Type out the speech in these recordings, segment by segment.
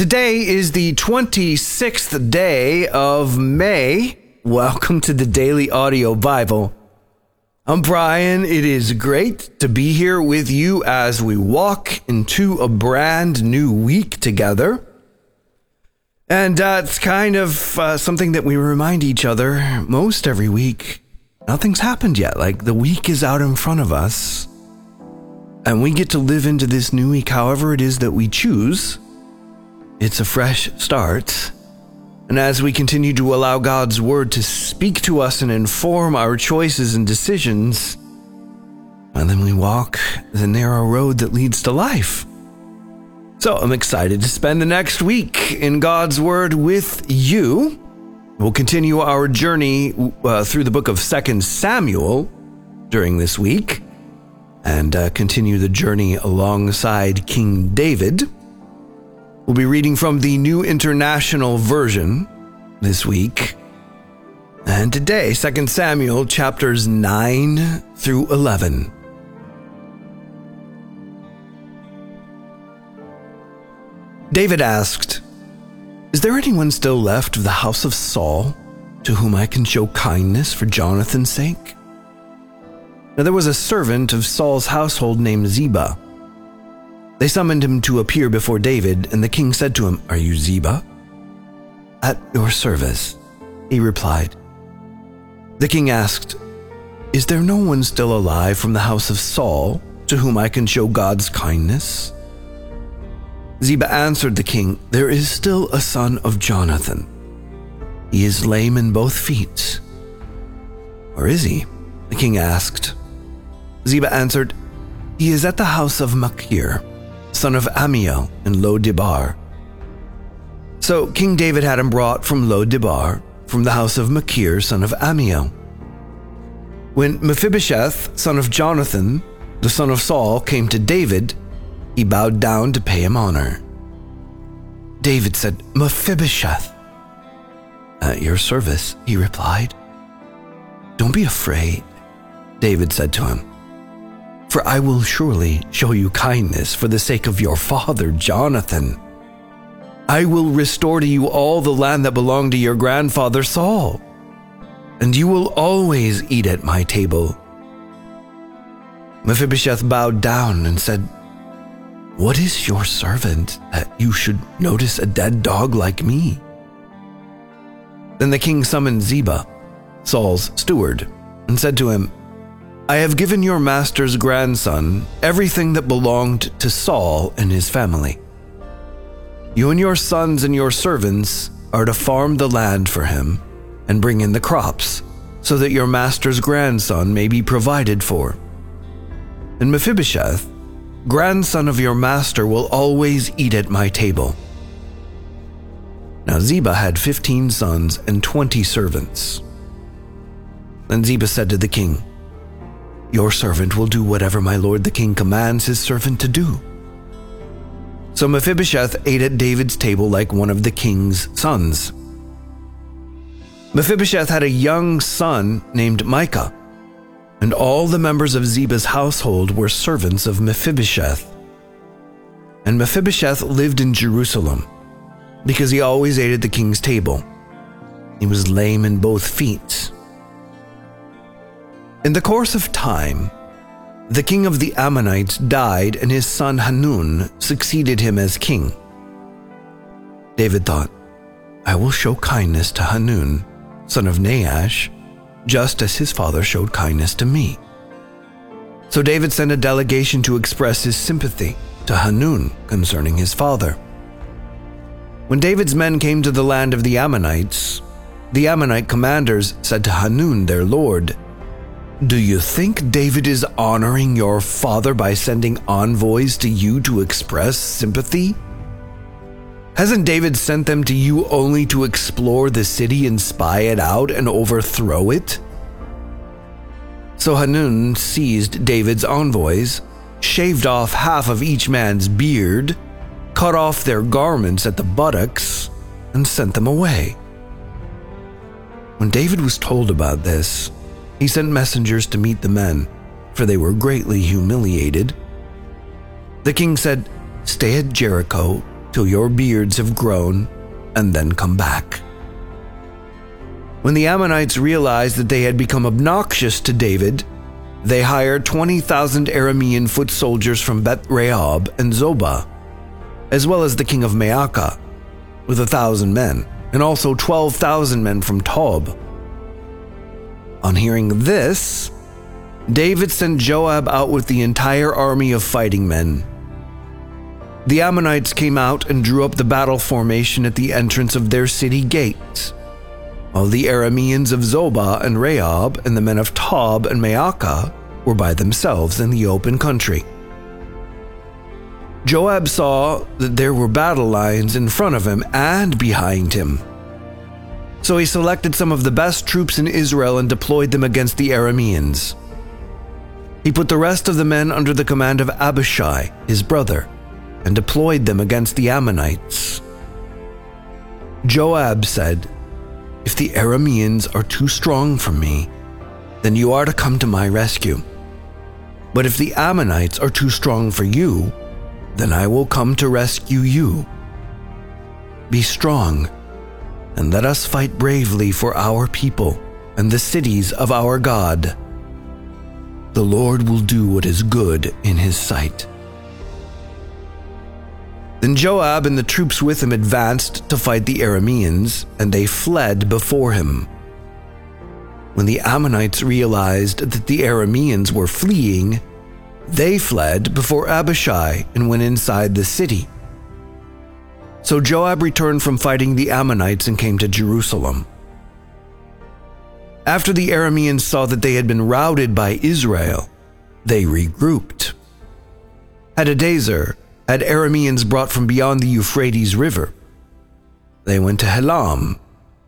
Today is the 26th day of May. Welcome to the Daily Audio Bible. I'm Brian. It is great to be here with you as we walk into a brand new week together. And it's kind of something that we remind each other most every week. Nothing's happened yet. Like, the week is out in front of us. And we get to live into this new week however it is that we choose. It's a fresh start. And as we continue to allow God's word to speak to us and inform our choices and decisions, and then we walk the narrow road that leads to life. So I'm excited to spend the next week in God's word with you. We'll continue our journey through the book of 2 Samuel during this week and continue the journey alongside King David. We'll be reading from the New International Version this week. And today, 2 Samuel chapters 9 through 11. David asked, "Is there anyone still left of the house of Saul to whom I can show kindness for Jonathan's sake?" Now there was a servant of Saul's household named Ziba. They summoned him to appear before David, and the king said to him, "Are you Ziba?" "At your service," he replied. The king asked, "Is there no one still alive from the house of Saul to whom I can show God's kindness?" Ziba answered the king, "There is still a son of Jonathan. He is lame in both feet." "Or is he?" the king asked. Ziba answered, "He is at the house of Makir, son of Amiel in Lo Debar." So King David had him brought from Lo Debar, from the house of Makir, son of Amiel. When Mephibosheth, son of Jonathan, the son of Saul, came to David, he bowed down to pay him honor. David said, "Mephibosheth." "At your service," he replied. "Don't be afraid," David said to him, "for I will surely show you kindness for the sake of your father, Jonathan. I will restore to you all the land that belonged to your grandfather Saul, and you will always eat at my table." Mephibosheth bowed down and said, "What is your servant that you should notice a dead dog like me?" Then the king summoned Ziba, Saul's steward, and said to him, "I have given your master's grandson everything that belonged to Saul and his family. You and your sons and your servants are to farm the land for him and bring in the crops so that your master's grandson may be provided for. And Mephibosheth, grandson of your master, will always eat at my table." Now Ziba had 15 sons and 20 servants. Then Ziba said to the king, "Your servant will do whatever my lord the king commands his servant to do." So Mephibosheth ate at David's table like one of the king's sons. Mephibosheth had a young son named Maacah, and all the members of Ziba's household were servants of Mephibosheth. And Mephibosheth lived in Jerusalem, because he always ate at the king's table. He was lame in both feet. In the course of time, the king of the Ammonites died, and his son Hanun succeeded him as king. David thought, "I will show kindness to Hanun, son of Nahash, just as his father showed kindness to me." So David sent a delegation to express his sympathy to Hanun concerning his father. When David's men came to the land of the Ammonites, the Ammonite commanders said to Hanun their lord, "Do you think David is honoring your father by sending envoys to you to express sympathy? Hasn't David sent them to you only to explore the city and spy it out and overthrow it?" So Hanun seized David's envoys, shaved off half of each man's beard, cut off their garments at the buttocks, and sent them away. When David was told about this, he sent messengers to meet the men, for they were greatly humiliated. The king said, "Stay at Jericho till your beards have grown, and then come back." When the Ammonites realized that they had become obnoxious to David, they hired 20,000 Aramean foot soldiers from Beth-Rehob and Zobah, as well as the king of Maacah, with 1,000 men, and also 12,000 men from Tob. On hearing this, David sent Joab out with the entire army of fighting men. The Ammonites came out and drew up the battle formation at the entrance of their city gates, while the Arameans of Zobah and Rehob and the men of Tob and Maacah were by themselves in the open country. Joab saw that there were battle lines in front of him and behind him. So he selected some of the best troops in Israel and deployed them against the Arameans. He put the rest of the men under the command of Abishai, his brother, and deployed them against the Ammonites. Joab said, "If the Arameans are too strong for me, then you are to come to my rescue. But if the Ammonites are too strong for you, then I will come to rescue you. Be strong, and let us fight bravely for our people and the cities of our God. The Lord will do what is good in his sight." Then Joab and the troops with him advanced to fight the Arameans, and they fled before him. When the Ammonites realized that the Arameans were fleeing, they fled before Abishai and went inside the city. So Joab returned from fighting the Ammonites and came to Jerusalem. After the Arameans saw that they had been routed by Israel, they regrouped. Hadadezer had Arameans brought from beyond the Euphrates River. They went to Helam,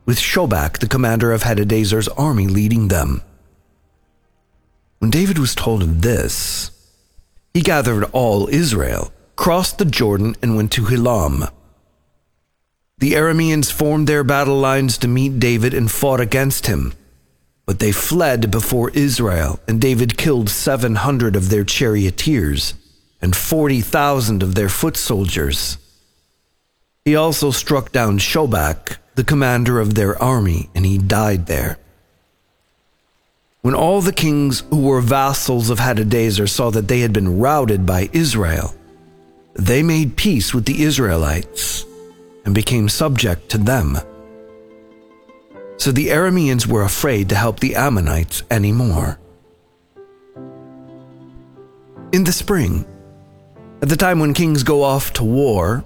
with Shobak, the commander of Hadadezer's army, leading them. When David was told of this, he gathered all Israel, crossed the Jordan, and went to Helam. The Arameans formed their battle lines to meet David and fought against him, but they fled before Israel, and David killed 700 of their charioteers and 40,000 of their foot soldiers. He also struck down Shobak, the commander of their army, and he died there. When all the kings who were vassals of Hadadezer saw that they had been routed by Israel, they made peace with the Israelites and became subject to them. So the Arameans were afraid to help the Ammonites anymore. In the spring, at the time when kings go off to war,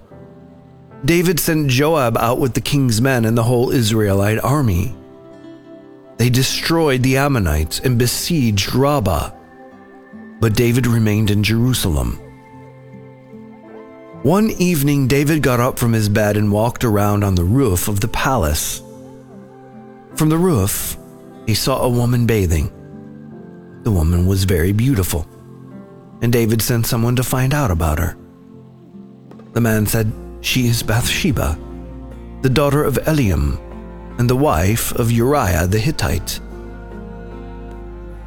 David sent Joab out with the king's men and the whole Israelite army. They destroyed the Ammonites and besieged Rabbah, but David remained in Jerusalem. One evening, David got up from his bed and walked around on the roof of the palace. From the roof, he saw a woman bathing. The woman was very beautiful, and David sent someone to find out about her. The man said, "She is Bathsheba, the daughter of Eliam, and the wife of Uriah the Hittite."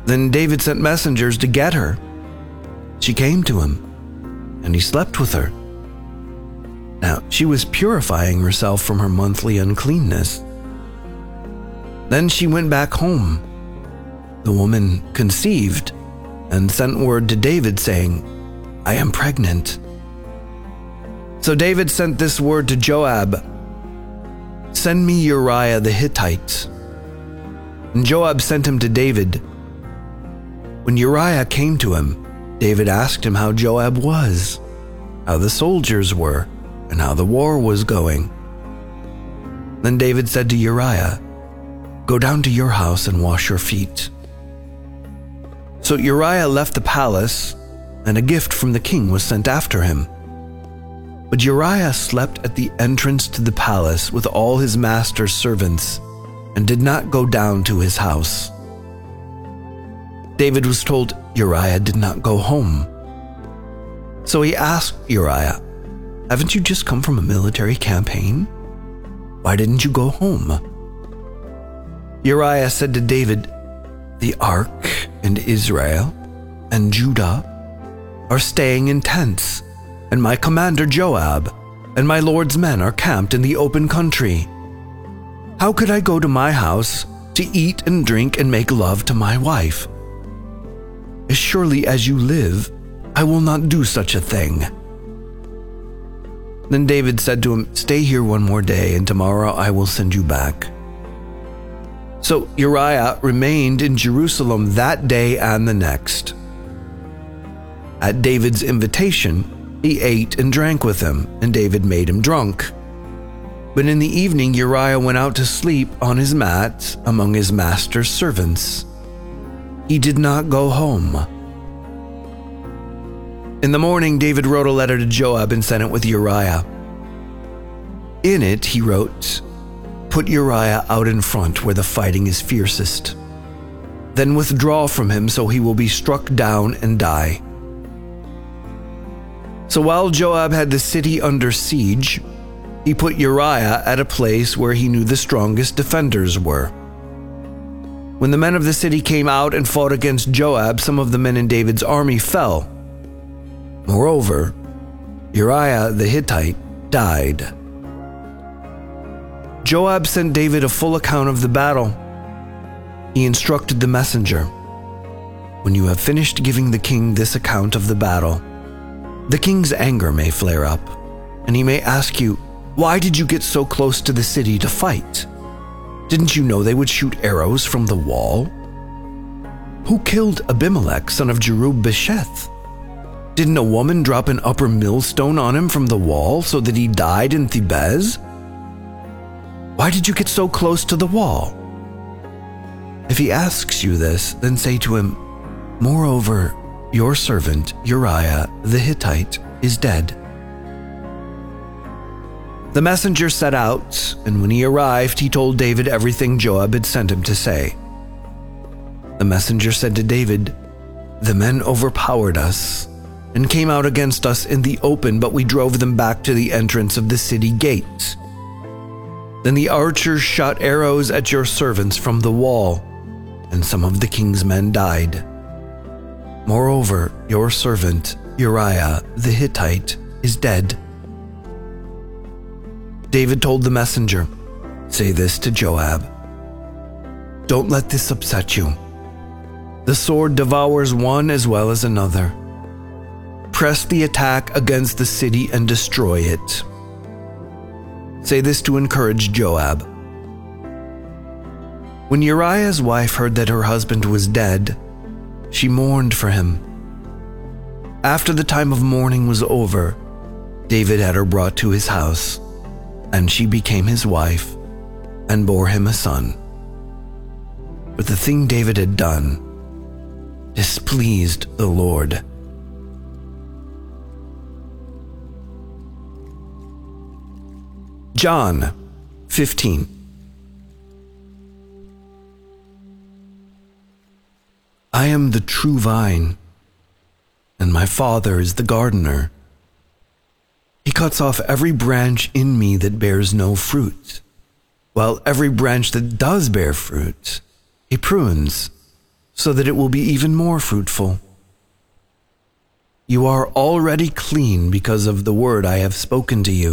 Then David sent messengers to get her. She came to him, and he slept with her. Now she was purifying herself from her monthly uncleanness. Then she went back home. The woman conceived and sent word to David saying, "I am pregnant." So David sent this word to Joab, "Send me Uriah the Hittite." And Joab sent him to David. When Uriah came to him, David asked him how Joab was, how the soldiers were, and how the war was going. Then David said to Uriah, "Go down to your house and wash your feet." So Uriah left the palace, and a gift from the king was sent after him. But Uriah slept at the entrance to the palace with all his master's servants, and did not go down to his house. David was told Uriah did not go home. So he asked Uriah, "Haven't you just come from a military campaign? Why didn't you go home?" Uriah said to David, "The ark and Israel and Judah are staying in tents, and my commander Joab, and my lord's men are camped in the open country. How could I go to my house to eat and drink and make love to my wife? As surely as you live, I will not do such a thing." Then David said to him, "Stay here one more day, and tomorrow I will send you back." So Uriah remained in Jerusalem that day and the next. At David's invitation, he ate and drank with him, and David made him drunk. But in the evening Uriah went out to sleep on his mat among his master's servants. He did not go home. In the morning, David wrote a letter to Joab and sent it with Uriah. In it, he wrote, "Put Uriah out in front where the fighting is fiercest. Then withdraw from him so he will be struck down and die." So while Joab had the city under siege, he put Uriah at a place where he knew the strongest defenders were. When the men of the city came out and fought against Joab, some of the men in David's army fell. Moreover, Uriah the Hittite died. Joab sent David a full account of the battle. He instructed the messenger, "When you have finished giving the king this account of the battle, the king's anger may flare up, and he may ask you, 'Why did you get so close to the city to fight? Didn't you know they would shoot arrows from the wall? Who killed Abimelech, son of Jerub-Besheth? Didn't a woman drop an upper millstone on him from the wall so that he died in Thebes? Why did you get so close to the wall?' If he asks you this, then say to him, 'Moreover, your servant Uriah the Hittite is dead.'" The messenger set out, and when he arrived, he told David everything Joab had sent him to say. The messenger said to David, "The men overpowered us and came out against us in the open, but we drove them back to the entrance of the city gates. Then the archers shot arrows at your servants from the wall, and some of the king's men died. Moreover, your servant Uriah the Hittite is dead." David told the messenger, "Say this to Joab: 'Don't let this upset you. The sword devours one as well as another. Press the attack against the city and destroy it.' Say this to encourage Joab." When Uriah's wife heard that her husband was dead, she mourned for him. After the time of mourning was over, David had her brought to his house, and she became his wife and bore him a son. But the thing David had done displeased the Lord. John 15. "I am the true vine, and my Father is the gardener. He cuts off every branch in me that bears no fruit, while every branch that does bear fruit, he prunes, so that it will be even more fruitful. You are already clean because of the word I have spoken to you.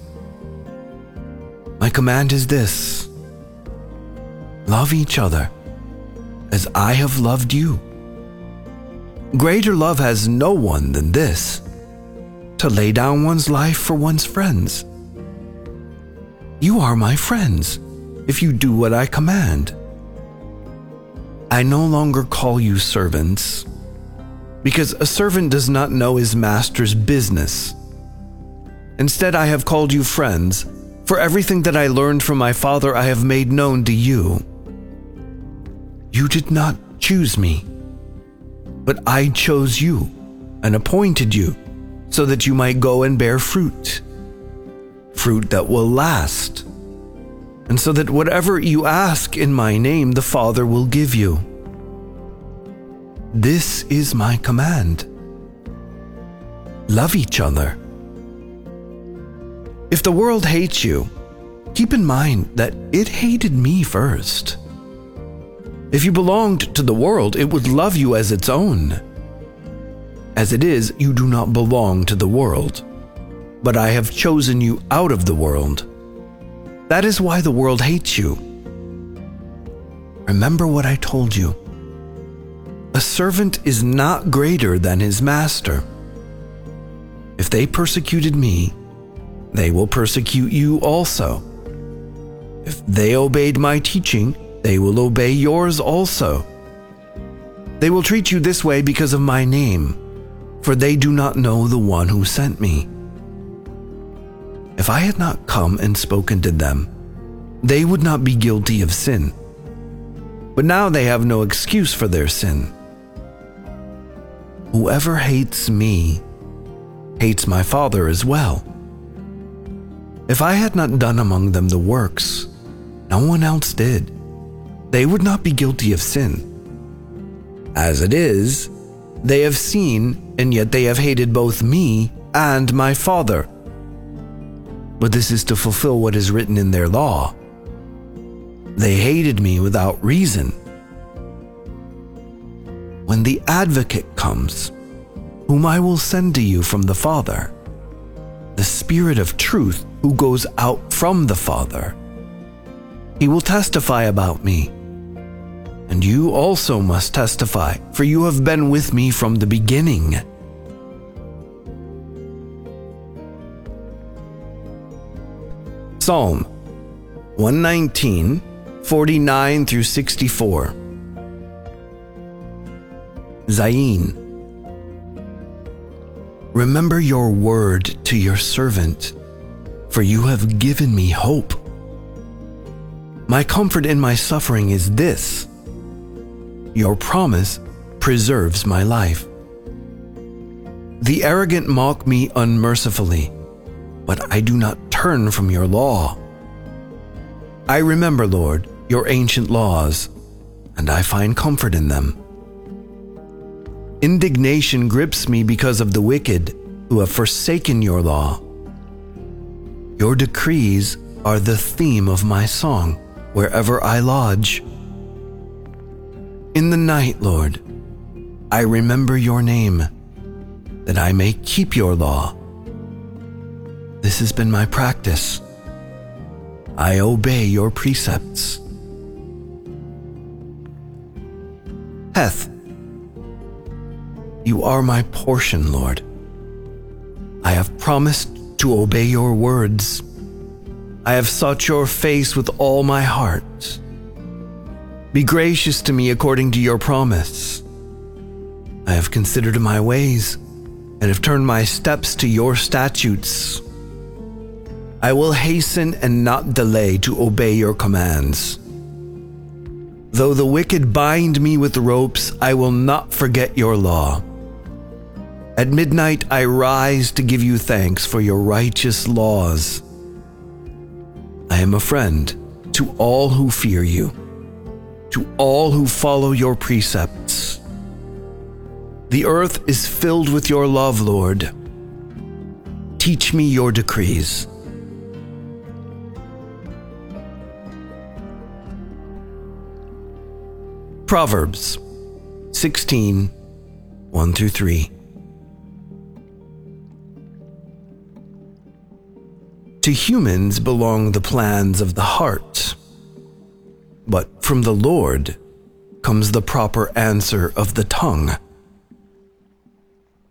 My command is this: love each other as I have loved you. Greater love has no one than this, to lay down one's life for one's friends. You are my friends if you do what I command. I no longer call you servants, because a servant does not know his master's business. Instead, I have called you friends, for everything that I learned from my Father I have made known to you. You did not choose me, but I chose you and appointed you so that you might go and bear fruit, fruit that will last, and so that whatever you ask in my name, the Father will give you. This is my command: love each other. If the world hates you, keep in mind that it hated me first. If you belonged to the world, it would love you as its own. As it is, you do not belong to the world, but I have chosen you out of the world. That is why the world hates you. Remember what I told you. A servant is not greater than his master. If they persecuted me, they will persecute you also. If they obeyed my teaching, they will obey yours also. They will treat you this way because of my name, for they do not know the one who sent me. If I had not come and spoken to them, they would not be guilty of sin. But now they have no excuse for their sin. Whoever hates me hates my Father as well. If I had not done among them the works no one else did, they would not be guilty of sin. As it is, they have seen, and yet they have hated both me and my Father. But this is to fulfill what is written in their law: they hated me without reason. When the Advocate comes, whom I will send to you from the Father, the Spirit of truth who goes out from the Father, he will testify about me. And you also must testify, for you have been with me from the beginning. Psalm 119, 49 through 64. Zayin. Remember your word to your servant, for you have given me hope. My comfort in my suffering is this: your promise preserves my life. The arrogant mock me unmercifully, but I do not turn from your law. I remember, Lord, your ancient laws, and I find comfort in them. Indignation grips me because of the wicked who have forsaken your law. Your decrees are the theme of my song wherever I lodge. In the night, Lord, I remember your name, that I may keep your law. This has been my practice. I obey your precepts. Heth. You are my portion, Lord. I have promised to obey your words. I have sought your face with all my heart. Be gracious to me according to your promise. I have considered my ways and have turned my steps to your statutes. I will hasten and not delay to obey your commands. Though the wicked bind me with ropes, I will not forget your law. At midnight I rise to give you thanks for your righteous laws. I am a friend to all who fear you, to all who follow your precepts. The earth is filled with your love, Lord. Teach me your decrees. Proverbs 16, 1-3. To humans belong the plans of the heart, but from the Lord comes the proper answer of the tongue.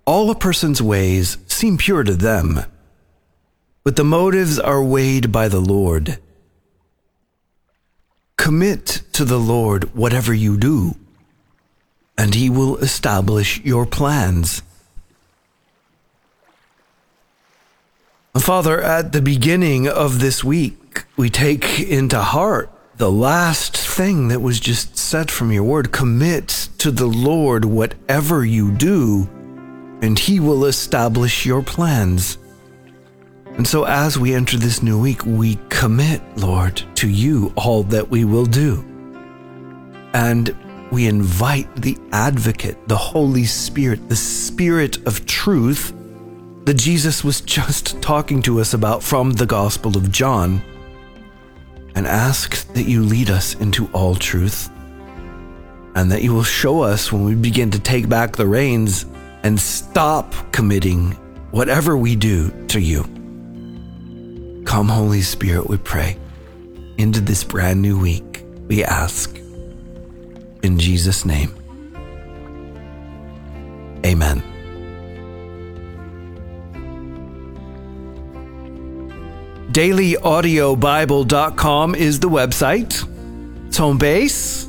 All a person's ways seem pure to them, but the motives are weighed by the Lord. Commit to the Lord whatever you do, and He will establish your plans. Father, at the beginning of this week, we take into heart the last thing that was just said from your word. Commit to the Lord whatever you do, and He will establish your plans. And so as we enter this new week, we commit, Lord, to you all that we will do. And we invite the Advocate, the Holy Spirit, the Spirit of truth that Jesus was just talking to us about from the Gospel of John, and ask that you lead us into all truth, and that you will show us when we begin to take back the reins and stop committing whatever we do to you. Come, Holy Spirit, we pray, into this brand new week, we ask. In Jesus' name, amen. dailyaudiobible.com is the website. It's home base.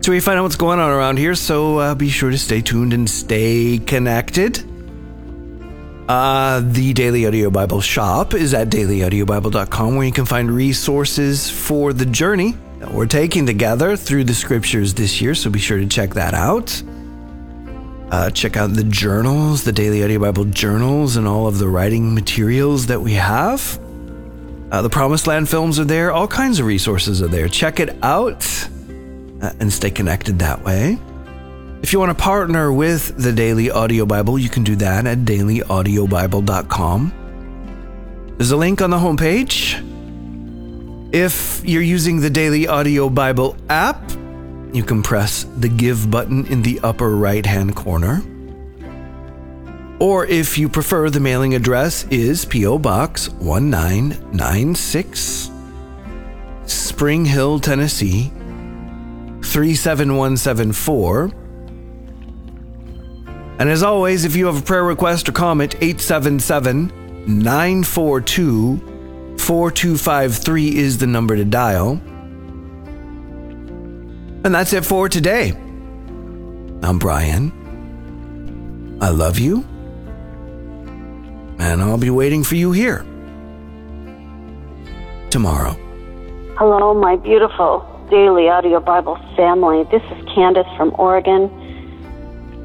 So we find out what's going on around here, so be sure to stay tuned and stay connected. The Daily Audio Bible shop is at dailyaudiobible.com, where you can find resources for the journey that we're taking together through the scriptures this year, so be sure to check that out. Check out the journals, the Daily Audio Bible journals, and all of the writing materials that we have. The Promised Land films are there. All kinds of resources are there. Check it out and stay connected that way. If you want to partner with the Daily Audio Bible, you can do that at dailyaudiobible.com. There's a link on the homepage. If you're using the Daily Audio Bible app, you can press the Give button in the upper right-hand corner. Or if you prefer, the mailing address is P.O. Box 1996, Spring Hill, Tennessee 37174. And as always, if you have a prayer request or comment, 877-942-4253 is the number to dial. And that's it for today. I'm Brian. I love you. And I'll be waiting for you here tomorrow. Hello, my beautiful Daily Audio Bible family. This is Candace from Oregon.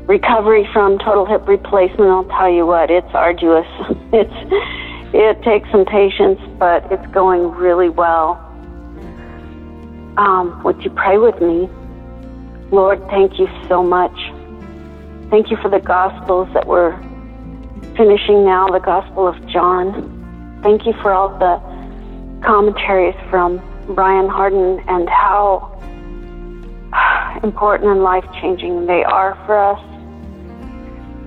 Recovery from total hip replacement, I'll tell you what, it's arduous. It takes some patience, but it's going really well. Would you pray with me? Lord, thank you so much. Thank you for the Gospels that we're finishing now, the Gospel of John. Thank you for all the commentaries from Brian Harden and how important and life-changing they are for us.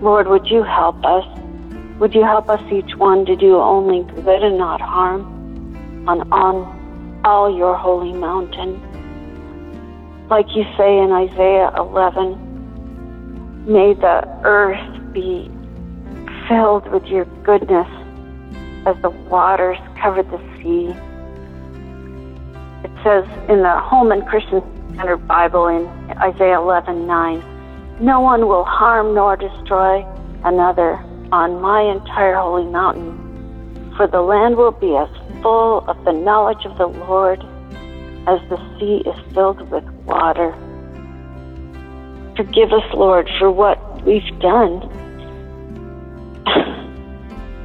Lord, would you help us? Would you help us each one to do only good and not harm on all your holy mountain? Like you say in Isaiah 11, may the earth be filled with your goodness as the waters cover the sea. It says in the Holman Christian Standard Bible in Isaiah 11:9, no one will harm nor destroy another on my entire holy mountain, for the land will be as full of the knowledge of the Lord as the sea is filled with water. Forgive us, Lord, for what we've done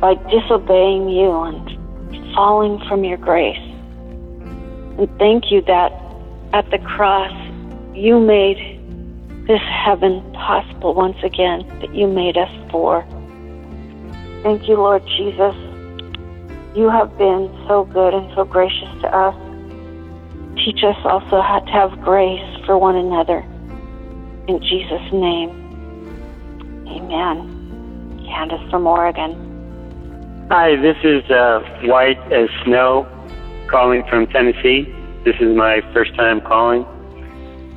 by disobeying you and falling from your grace. And thank you that at the cross you made this heaven possible once again, that you made us for. Thank you, Lord Jesus. You have been so good and so gracious to us. Teach us also how to have grace for one another. In Jesus' name, amen. Candace from Oregon. Hi, this is White as Snow calling from Tennessee. This is my first time calling.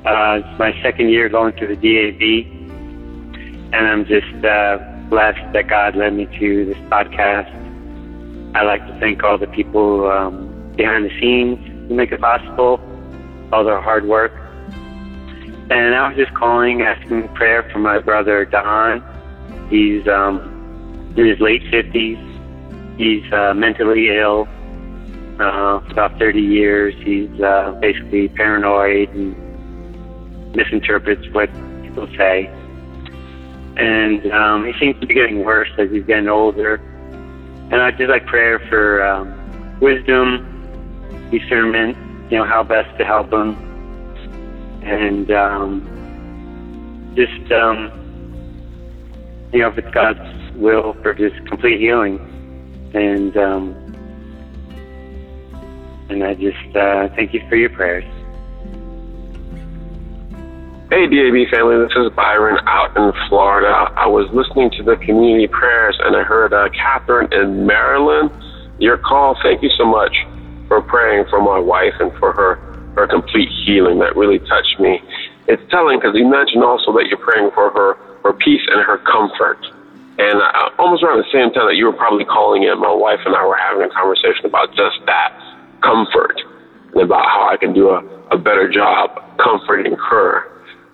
It's my second year going to the DAB. And I'm just blessed that God led me to this podcast. I'd like to thank all the people behind the scenes who make it possible, all their hard work. And I was just calling, asking prayer for my brother Don. He's in his late 50s. He's mentally ill for about 30 years. He's basically paranoid and misinterprets what people say. And he seems to be getting worse as he's getting older. And I just like prayer for wisdom, discernment, you know, how best to help him. And you know, if it's God's will for just complete healing. And I just thank you for your prayers. Hey, DAB family, this is Byron out in Florida. I was listening to the community prayers, and I heard Catherine in Maryland. Your call, thank you so much for praying for my wife and for her complete healing. That really touched me. It's telling because you mentioned also that you're praying for her peace and her comfort. And almost around the same time that you were probably calling in, my wife and I were having a conversation about just that, comfort, and about how I can do a better job comforting her.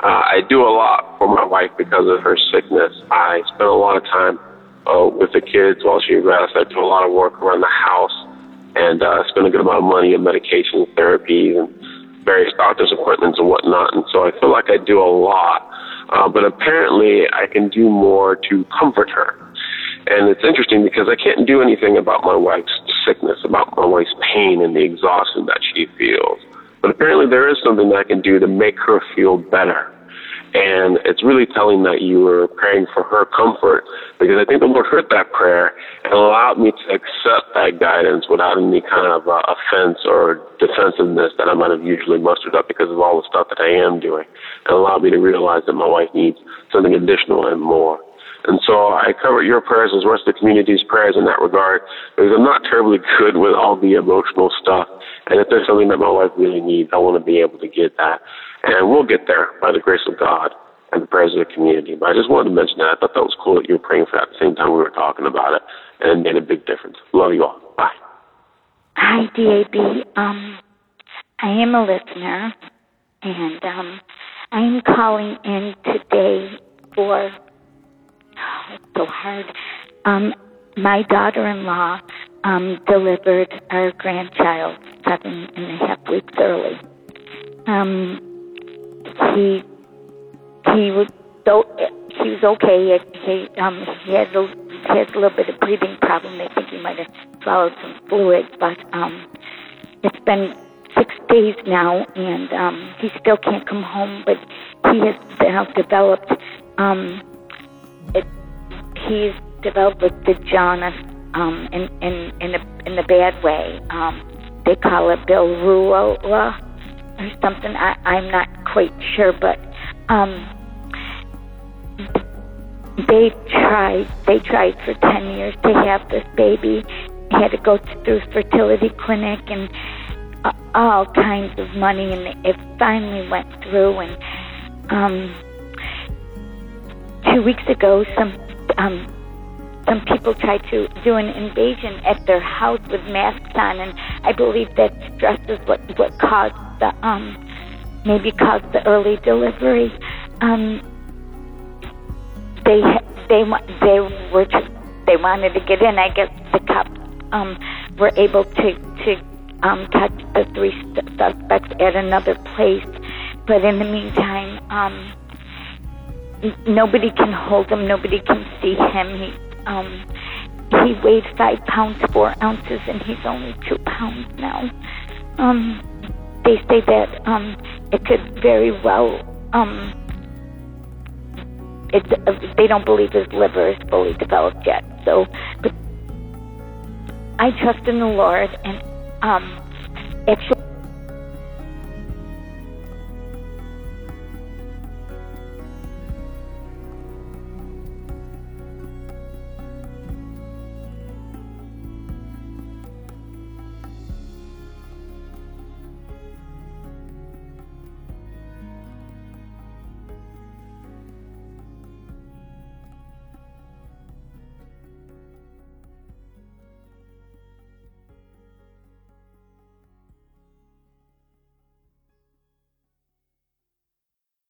I do a lot for my wife because of her sickness. I spend a lot of time with the kids while she rests. I do a lot of work around the house and spend a good amount of money on medication, therapies, and various doctor's appointments and whatnot. And so I feel like I do a lot, but apparently I can do more to comfort her. And it's interesting because I can't do anything about my wife's sickness, about my wife's pain and the exhaustion that she feels. But apparently there is something that I can do to make her feel better. And it's really telling that you were praying for her comfort, because I think the Lord heard that prayer and allowed me to accept that guidance without any kind of offense or defensiveness that I might have usually mustered up because of all the stuff that I am doing, and allowed me to realize that my wife needs something additional and more. And so I covered your prayers as well as the community's prayers in that regard, because I'm not terribly good with all the emotional stuff. And if there's something that my wife really needs, I want to be able to get that. And we'll get there by the grace of God and the prayers of the community. But I just wanted to mention that. I thought that was cool that you were praying for that at the same time we were talking about it. And it made a big difference. Love you all. Bye. Hi, DAB. I am a listener. And I am calling in today for, oh, it's so hard, my daughter-in-law delivered our grandchild 7.5 weeks early. He was so he was okay. He has a little bit of breathing problem. They think he might have swallowed some fluid, but it's been 6 days now, and he still can't come home. But he has developed He's developed with the Jonah in a bad way. They call it bilirubin or something. I'm not quite sure, but they tried for 10 years to have this baby. They had to go through fertility clinic and all kinds of money, and it finally went through. And 2 weeks ago, some people tried to do an invasion at their house with masks on, and I believe that stress is what caused the maybe caused the early delivery. They wanted to get in. I guess the cops were able to catch the three suspects at another place, but in the meantime, nobody can hold him. Nobody can see him. He weighed 5 pounds, 4 ounces, and he's only 2 pounds now. They say that it could very well, they don't believe his liver is fully developed yet. So, but I trust in the Lord, and actually,